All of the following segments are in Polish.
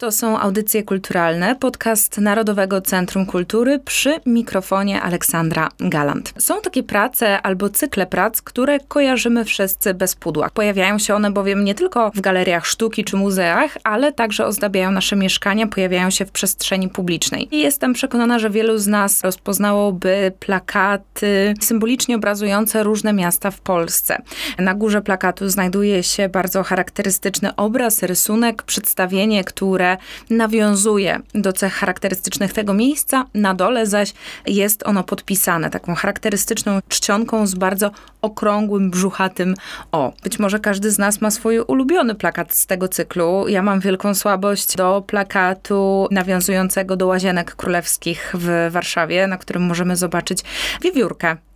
To są audycje kulturalne, podcast Narodowego Centrum Kultury, przy mikrofonie Aleksandra Galant. Są takie prace albo cykle prac, które kojarzymy wszyscy bez pudła. Pojawiają się one bowiem nie tylko w galeriach sztuki czy muzeach, ale także ozdabiają nasze mieszkania, pojawiają się w przestrzeni publicznej. I jestem przekonana, że wielu z nas rozpoznałoby plakaty symbolicznie obrazujące różne miasta w Polsce. Na górze plakatu znajduje się bardzo charakterystyczny obraz, rysunek, przedstawienie, które nawiązuje do cech charakterystycznych tego miejsca, na dole zaś jest ono podpisane taką charakterystyczną czcionką z bardzo okrągłym, brzuchatym O. Być może każdy z nas ma swój ulubiony plakat z tego cyklu. Ja mam wielką słabość do plakatu nawiązującego do Łazienek Królewskich w Warszawie, na którym możemy zobaczyć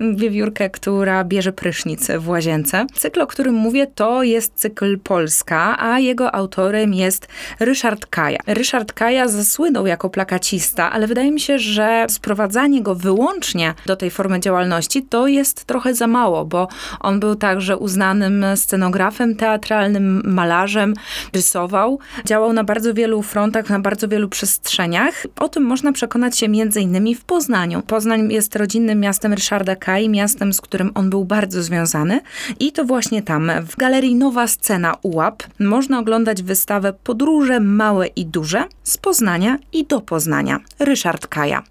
wiewiórkę, która bierze prysznic w łazience. Cykl, o którym mówię, to jest cykl Polska, a jego autorem jest Ryszard Kaja. Ryszard Kaja zasłynął jako plakacista, ale wydaje mi się, że sprowadzanie go wyłącznie do tej formy działalności to jest trochę za mało, bo on był także uznanym scenografem teatralnym, malarzem, rysował, działał na bardzo wielu frontach, na bardzo wielu przestrzeniach. O tym można przekonać się m.in. w Poznaniu. Poznań jest rodzinnym miastem Ryszarda Kai, miastem, z którym on był bardzo związany i to właśnie tam, w Galerii Nowa Scena Ułap, można oglądać wystawę Podróże małe i duże z Poznania i do Poznania. Ryszard Kaja.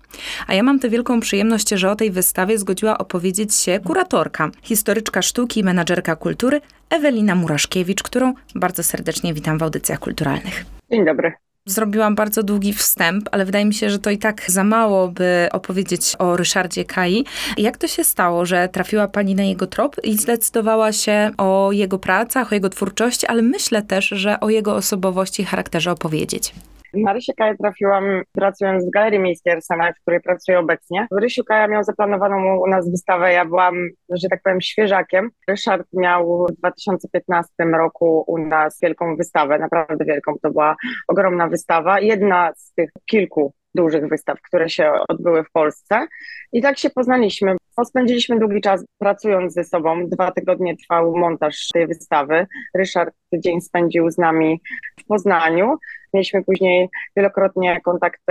A ja mam tę wielką przyjemność, że o tej wystawie zgodziła opowiedzieć się kuratorka, historyczka sztuki i menadżerka kultury Ewelina Muraszkiewicz, którą bardzo serdecznie witam w audycjach kulturalnych. Dzień dobry. Zrobiłam bardzo długi wstęp, ale wydaje mi się, że to i tak za mało, by opowiedzieć o Ryszardzie Kai. Jak to się stało, że trafiła Pani na jego trop i zdecydowała się o jego pracach, o jego twórczości, ale myślę też, że o jego osobowości i charakterze opowiedzieć? Na Rysię Kaję trafiłam pracując w Galerii Miejskiej Arsenał, w której pracuję obecnie. Rysiu Kaja miał zaplanowaną u nas wystawę, ja byłam, że tak powiem, świeżakiem. Ryszard miał w 2015 roku u nas wielką wystawę, naprawdę wielką, to była ogromna wystawa, jedna z tych kilku dużych wystaw, które się odbyły w Polsce i tak się poznaliśmy. Spędziliśmy długi czas pracując ze sobą, 2 tygodnie trwał montaż tej wystawy. Ryszard tydzień spędził z nami w Poznaniu. Mieliśmy później wielokrotnie kontakt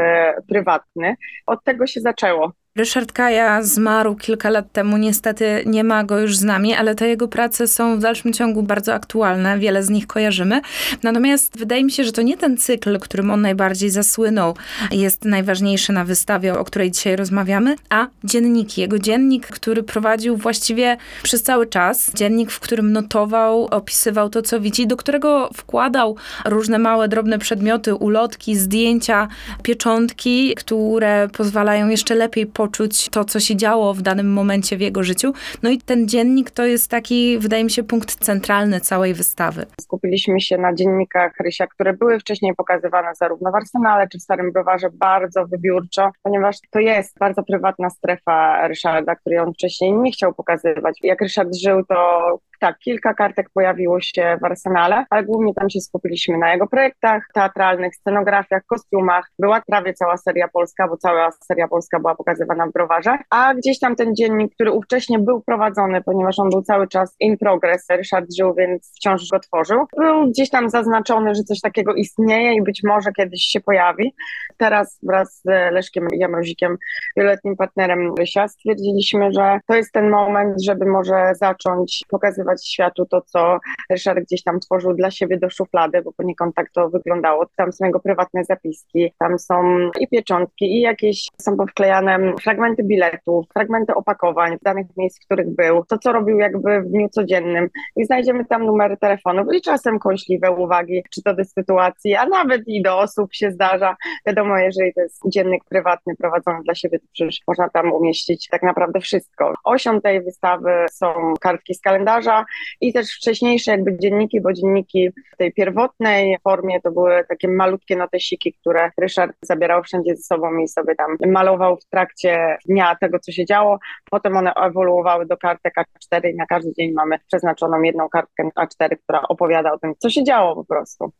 prywatny. Od tego się zaczęło. Ryszard Kaja zmarł kilka lat temu, niestety nie ma go już z nami, ale te jego prace są w dalszym ciągu bardzo aktualne, wiele z nich kojarzymy. Natomiast wydaje mi się, że to nie ten cykl, którym on najbardziej zasłynął, jest najważniejszy na wystawie, o której dzisiaj rozmawiamy, a dzienniki. Jego dziennik, który prowadził właściwie przez cały czas, dziennik, w którym notował, opisywał to, co widzi, do którego wkładał różne małe, drobne przedmioty, ulotki, zdjęcia, pieczątki, które pozwalają jeszcze lepiej poczuć to, co się działo w danym momencie w jego życiu. No i ten dziennik to jest taki, wydaje mi się, punkt centralny całej wystawy. Skupiliśmy się na dziennikach Rysia, które były wcześniej pokazywane zarówno w Arsenale, czy w Starym Browarze, bardzo wybiórczo, ponieważ to jest bardzo prywatna strefa Ryszarda, której on wcześniej nie chciał pokazywać. Jak Ryszard żył, to tak, kilka kartek pojawiło się w Arsenale, ale głównie tam się skupiliśmy na jego projektach teatralnych, scenografiach, kostiumach. Była prawie cała seria polska, bo cała seria polska była pokazywana w Browarze, a gdzieś tam ten dziennik, który ówcześnie był prowadzony, ponieważ on był cały czas in progress, Ryszard żył, więc wciąż go tworzył. Był gdzieś tam zaznaczony, że coś takiego istnieje i być może kiedyś się pojawi. Teraz wraz z Leszkiem Jamrozikiem, wieloletnim partnerem Rysia, stwierdziliśmy, że to jest ten moment, żeby może zacząć pokazywać światu to, co Ryszard gdzieś tam tworzył dla siebie do szuflady, bo poniekąd tak to wyglądało. Tam są jego prywatne zapiski, tam są i pieczątki, i jakieś są powklejane fragmenty biletów, fragmenty opakowań w danych miejsc, w których był, to, co robił jakby w dniu codziennym. I znajdziemy tam numery telefonów i czasem kąśliwe uwagi, czy to do sytuacji, a nawet i do osób się zdarza. Wiadomo, jeżeli to jest dziennik prywatny prowadzony dla siebie, to przecież można tam umieścić tak naprawdę wszystko. Osią tej wystawy są kartki z kalendarza, i też wcześniejsze jakby dzienniki, bo dzienniki w tej pierwotnej formie to były takie malutkie notesiki, które Ryszard zabierał wszędzie ze sobą i sobie tam malował w trakcie dnia tego, co się działo. Potem one ewoluowały do kartek A4 i na każdy dzień mamy przeznaczoną jedną kartkę A4, która opowiada o tym, co się działo po prostu.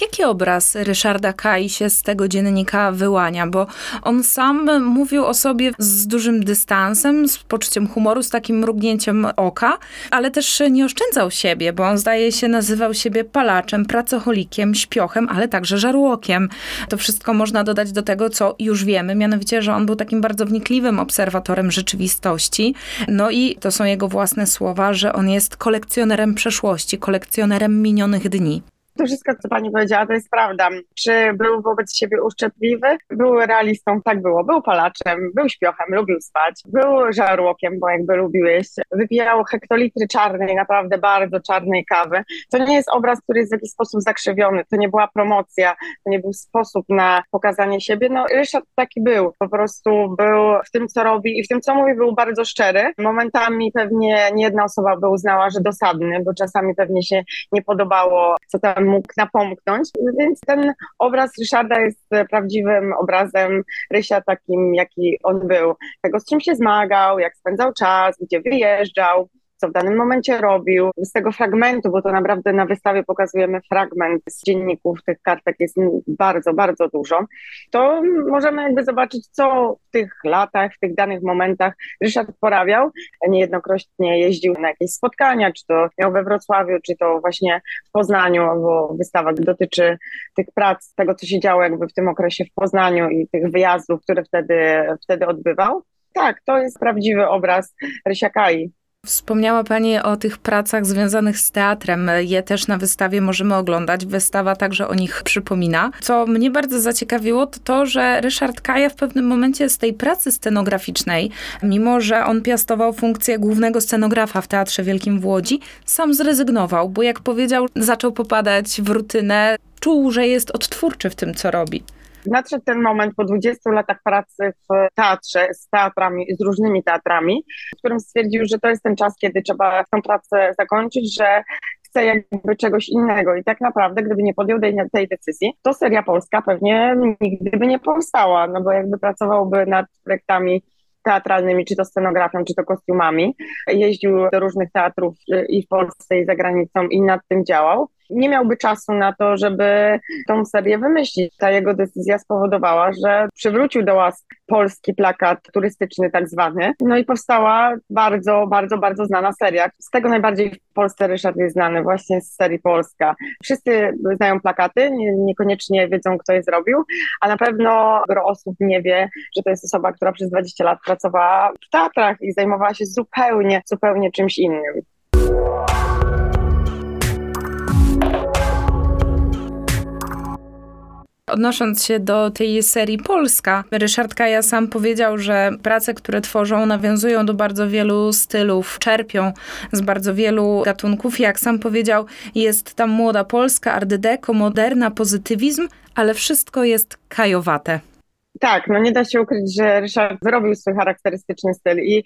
Jaki obraz Ryszarda Kai się z tego dziennika wyłania? Bo on sam mówił o sobie z dużym dystansem, z poczuciem humoru, z takim mrugnięciem oka, ale też nie oszczędzał siebie, bo on zdaje się nazywał siebie palaczem, pracocholikiem, śpiochem, ale także żarłokiem. To wszystko można dodać do tego, co już wiemy, mianowicie, że on był takim bardzo wnikliwym obserwatorem rzeczywistości. No i to są jego własne słowa, że on jest kolekcjonerem przeszłości, kolekcjonerem minionych dni. To wszystko, co pani powiedziała, to jest prawda. Czy był wobec siebie uszczypliwy? Był realistą, tak było. Był palaczem, był śpiochem, lubił spać. Był żarłokiem, bo jakby lubił jeść. Wypijał hektolitry czarnej, naprawdę bardzo czarnej kawy. To nie jest obraz, który jest w jakiś sposób zakrzywiony. To nie była promocja, to nie był sposób na pokazanie siebie. No, Ryszard taki był. Po prostu był w tym, co robi i w tym, co mówi, był bardzo szczery. Momentami pewnie nie jedna osoba by uznała, że dosadny, bo czasami pewnie się nie podobało, co tam mógł napomknąć, więc ten obraz Ryszarda jest prawdziwym obrazem Rysia, takim jaki on był. Tego, z czym się zmagał, jak spędzał czas, gdzie wyjeżdżał, co w danym momencie robił. Z tego fragmentu, bo to naprawdę na wystawie pokazujemy fragment z dzienników, tych kartek jest bardzo, bardzo dużo, to możemy jakby zobaczyć, co w tych latach, w tych danych momentach Ryszard porabiał. Niejednokrotnie jeździł na jakieś spotkania, czy to miał we Wrocławiu, czy to właśnie w Poznaniu, bo wystawa dotyczy tych prac, tego, co się działo jakby w tym okresie w Poznaniu i tych wyjazdów, które wtedy odbywał. Tak, to jest prawdziwy obraz Rysia Kai. Wspomniała pani o tych pracach związanych z teatrem. Je też na wystawie możemy oglądać. Wystawa także o nich przypomina. Co mnie bardzo zaciekawiło, to to, że Ryszard Kaja w pewnym momencie z tej pracy scenograficznej, mimo że on piastował funkcję głównego scenografa w Teatrze Wielkim w Łodzi, sam zrezygnował, bo jak powiedział, zaczął popadać w rutynę. Czuł, że jest odtwórczy w tym, co robi. Nadszedł ten moment po 20 latach pracy w teatrze, z różnymi teatrami, w którym stwierdził, że to jest ten czas, kiedy trzeba tę pracę zakończyć, że chce jakby czegoś innego. I tak naprawdę, gdyby nie podjął tej decyzji, to seria polska pewnie nigdy by nie powstała, no bo jakby pracowałby nad projektami teatralnymi, czy to scenografią, czy to kostiumami. Jeździł do różnych teatrów i w Polsce, i za granicą i nad tym działał. Nie miałby czasu na to, żeby tą serię wymyślić. Ta jego decyzja spowodowała, że przywrócił do łask polski plakat turystyczny tak zwany. No i powstała bardzo, bardzo, bardzo znana seria. Z tego najbardziej w Polsce Ryszard jest znany, właśnie z serii Polska. Wszyscy znają plakaty, niekoniecznie wiedzą, kto je zrobił, a na pewno gro osób nie wie, że to jest osoba, która przez 20 lat pracowała w teatrach i zajmowała się zupełnie, zupełnie czymś innym. Odnosząc się do tej serii Polska, Ryszard Kaja sam powiedział, że prace, które tworzą, nawiązują do bardzo wielu stylów, czerpią z bardzo wielu gatunków. Jak sam powiedział, jest tam młoda Polska, art deco, moderna, pozytywizm, ale wszystko jest kajowate. Tak, no nie da się ukryć, że Ryszard wyrobił swój charakterystyczny styl i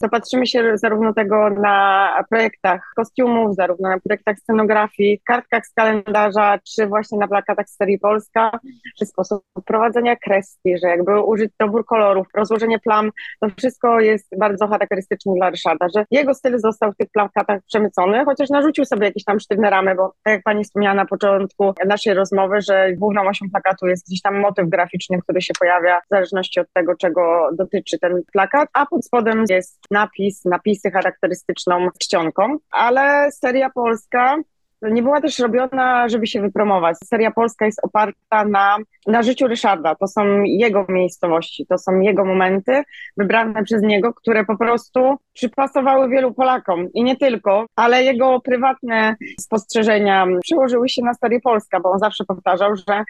zapatrzymy się zarówno tego na projektach kostiumów, zarówno na projektach scenografii, kartkach z kalendarza, czy właśnie na plakatach z serii Polska, czy sposób prowadzenia kreski, że jakby użyć dobór kolorów, rozłożenie plam, to wszystko jest bardzo charakterystyczne dla Ryszarda, że jego styl został w tych plakatach przemycony, chociaż narzucił sobie jakieś tam sztywne ramy, bo tak jak pani wspomniała na początku naszej rozmowy, że główną osią plakatu jest gdzieś tam motyw graficzny, który się pojawia w zależności od tego, czego dotyczy ten plakat, a pod spodem jest napisy charakterystyczną czcionką, ale seria Polska nie była też robiona, żeby się wypromować. Seria Polska jest oparta na życiu Ryszarda. To są jego miejscowości, to są jego momenty wybrane przez niego, które po prostu przypasowały wielu Polakom i nie tylko, ale jego prywatne spostrzeżenia przełożyły się na serię Polska, bo on zawsze powtarzał, że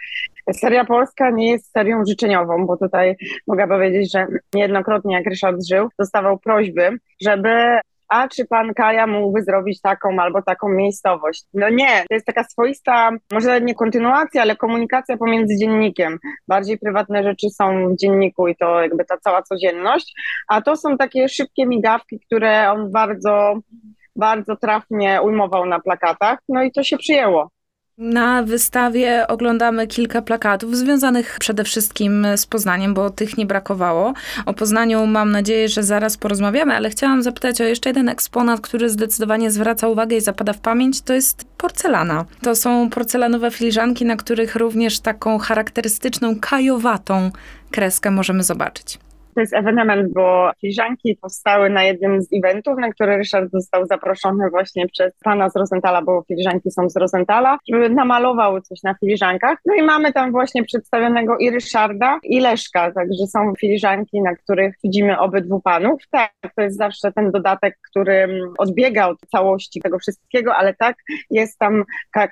seria Polska nie jest serią życzeniową, bo tutaj mogę powiedzieć, że niejednokrotnie jak Ryszard żył, dostawał prośby, żeby... A czy pan Kaja mógłby zrobić taką albo taką miejscowość? No nie, to jest taka swoista, może nie kontynuacja, ale komunikacja pomiędzy dziennikiem. Bardziej prywatne rzeczy są w dzienniku i to jakby ta cała codzienność, a to są takie szybkie migawki, które on bardzo, bardzo trafnie ujmował na plakatach, no i to się przyjęło. Na wystawie oglądamy kilka plakatów związanych przede wszystkim z Poznaniem, bo tych nie brakowało. O Poznaniu mam nadzieję, że zaraz porozmawiamy, ale chciałam zapytać o jeszcze jeden eksponat, który zdecydowanie zwraca uwagę i zapada w pamięć. To jest porcelana. To są porcelanowe filiżanki, na których również taką charakterystyczną, kajowatą kreskę możemy zobaczyć. To jest ewenement, bo filiżanki powstały na jednym z eventów, na który Ryszard został zaproszony właśnie przez pana z Rosenthala, bo filiżanki są z Rosenthala, żeby namalował coś na filiżankach. No i mamy tam właśnie przedstawionego i Ryszarda, i Leszka, także są filiżanki, na których widzimy obydwu panów. Tak, to jest zawsze ten dodatek, który odbiega od całości tego wszystkiego, ale tak, jest tam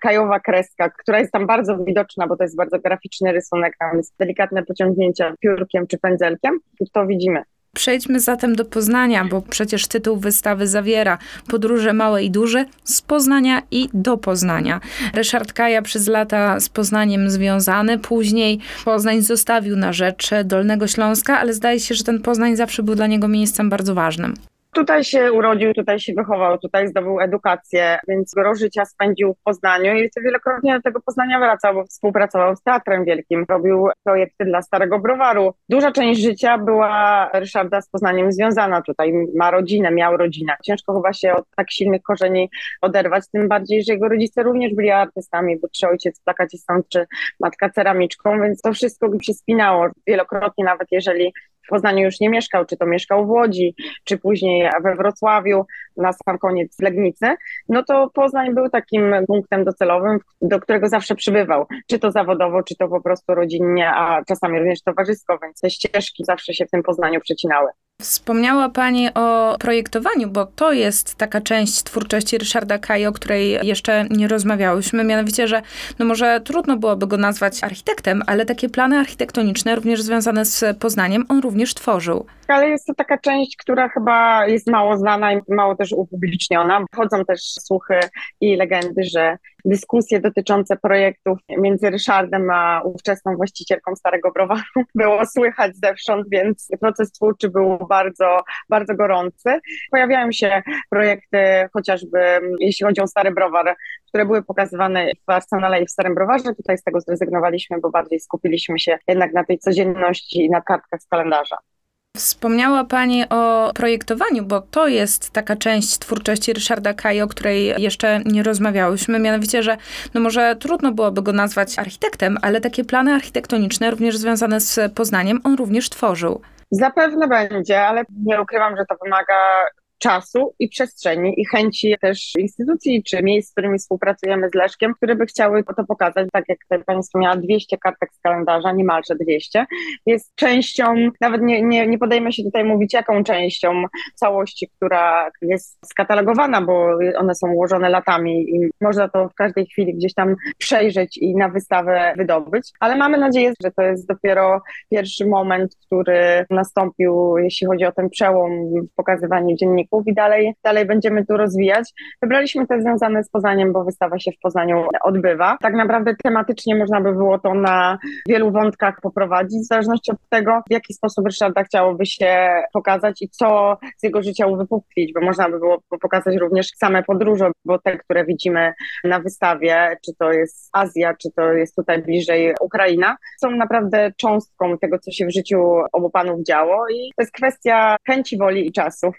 kajowa kreska, która jest tam bardzo widoczna, bo to jest bardzo graficzny rysunek, tam jest delikatne pociągnięcie piórkiem czy pędzelkiem. To widzimy. Przejdźmy zatem do Poznania, bo przecież tytuł wystawy zawiera podróże małe i duże z Poznania i do Poznania. Ryszard Kaja przez lata z Poznaniem związany, później Poznań zostawił na rzecz Dolnego Śląska, ale zdaje się, że ten Poznań zawsze był dla niego miejscem bardzo ważnym. Tutaj się urodził, tutaj się wychował, tutaj zdobył edukację, więc gro życia spędził w Poznaniu i wielokrotnie do tego Poznania wracał, bo współpracował z Teatrem Wielkim, robił projekty dla Starego Browaru. Duża część życia była Ryszarda z Poznaniem związana tutaj, ma rodzinę, miał rodzinę. Ciężko chyba się od tak silnych korzeni oderwać, tym bardziej, że jego rodzice również byli artystami, bo czy ojciec plakacistą, czy matka ceramiczką, więc to wszystko się spinało wielokrotnie, nawet jeżeli w Poznaniu już nie mieszkał, czy to mieszkał w Łodzi, czy później we Wrocławiu, na sam koniec w Legnicy, no to Poznań był takim punktem docelowym, do którego zawsze przybywał, czy to zawodowo, czy to po prostu rodzinnie, a czasami również towarzysko, więc te ścieżki zawsze się w tym Poznaniu przecinały. Wspomniała Pani o projektowaniu, bo to jest taka część twórczości Ryszarda Kaji, o której jeszcze nie rozmawiałyśmy, mianowicie, że no może trudno byłoby go nazwać architektem, ale takie plany architektoniczne również związane z Poznaniem on również tworzył. Ale jest to taka część, która chyba jest mało znana i mało też upubliczniona. Chodzą też słuchy i legendy, że dyskusje dotyczące projektów między Ryszardem a ówczesną właścicielką Starego Browaru było słychać zewsząd, więc proces twórczy był bardzo, bardzo gorący. Pojawiają się projekty, chociażby jeśli chodzi o Stary Browar, które były pokazywane w Arsenale i w Starym Browarze. Tutaj z tego zrezygnowaliśmy, bo bardziej skupiliśmy się jednak na tej codzienności i na kartkach z kalendarza. Wspomniała Pani o projektowaniu, bo to jest taka część twórczości Ryszarda Kaji, o której jeszcze nie rozmawiałyśmy, mianowicie, że no może trudno byłoby go nazwać architektem, ale takie plany architektoniczne również związane z Poznaniem on również tworzył. Zapewne będzie, ale nie ukrywam, że to wymaga czasu i przestrzeni i chęci też instytucji czy miejsc, z którymi współpracujemy z Leszkiem, które by chciały to pokazać. Tak jak tutaj Pani wspomniała, 200 kartek z kalendarza, niemalże 200. Jest częścią, nawet nie podejmę się tutaj mówić, jaką częścią całości, która jest skatalogowana, bo one są ułożone latami i można to w każdej chwili gdzieś tam przejrzeć i na wystawę wydobyć. Ale mamy nadzieję, że to jest dopiero pierwszy moment, który nastąpił, jeśli chodzi o ten przełom w pokazywaniu dzienników, i dalej będziemy tu rozwijać. Wybraliśmy te związane z Poznaniem, bo wystawa się w Poznaniu odbywa. Tak naprawdę tematycznie można by było to na wielu wątkach poprowadzić, w zależności od tego, w jaki sposób Ryszarda chciałoby się pokazać i co z jego życia uwypuklić, bo można by było pokazać również same podróże, bo te, które widzimy na wystawie, czy to jest Azja, czy to jest tutaj bliżej Ukraina, są naprawdę cząstką tego, co się w życiu obu panów działo i to jest kwestia chęci, woli i czasu.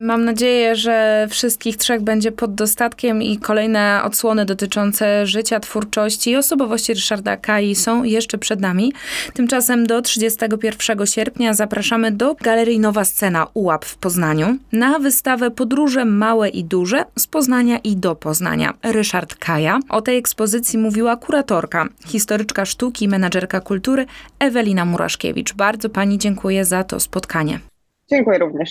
Mam nadzieję, że wszystkich trzech będzie pod dostatkiem i kolejne odsłony dotyczące życia, twórczości i osobowości Ryszarda Kaji są jeszcze przed nami. Tymczasem do 31 sierpnia zapraszamy do Galerii Nowa Scena Ułap w Poznaniu na wystawę Podróże małe i duże z Poznania i do Poznania. Ryszard Kaja. O tej ekspozycji mówiła kuratorka, historyczka sztuki i menadżerka kultury Ewelina Muraszkiewicz. Bardzo Pani dziękuję za to spotkanie. Dziękuję również.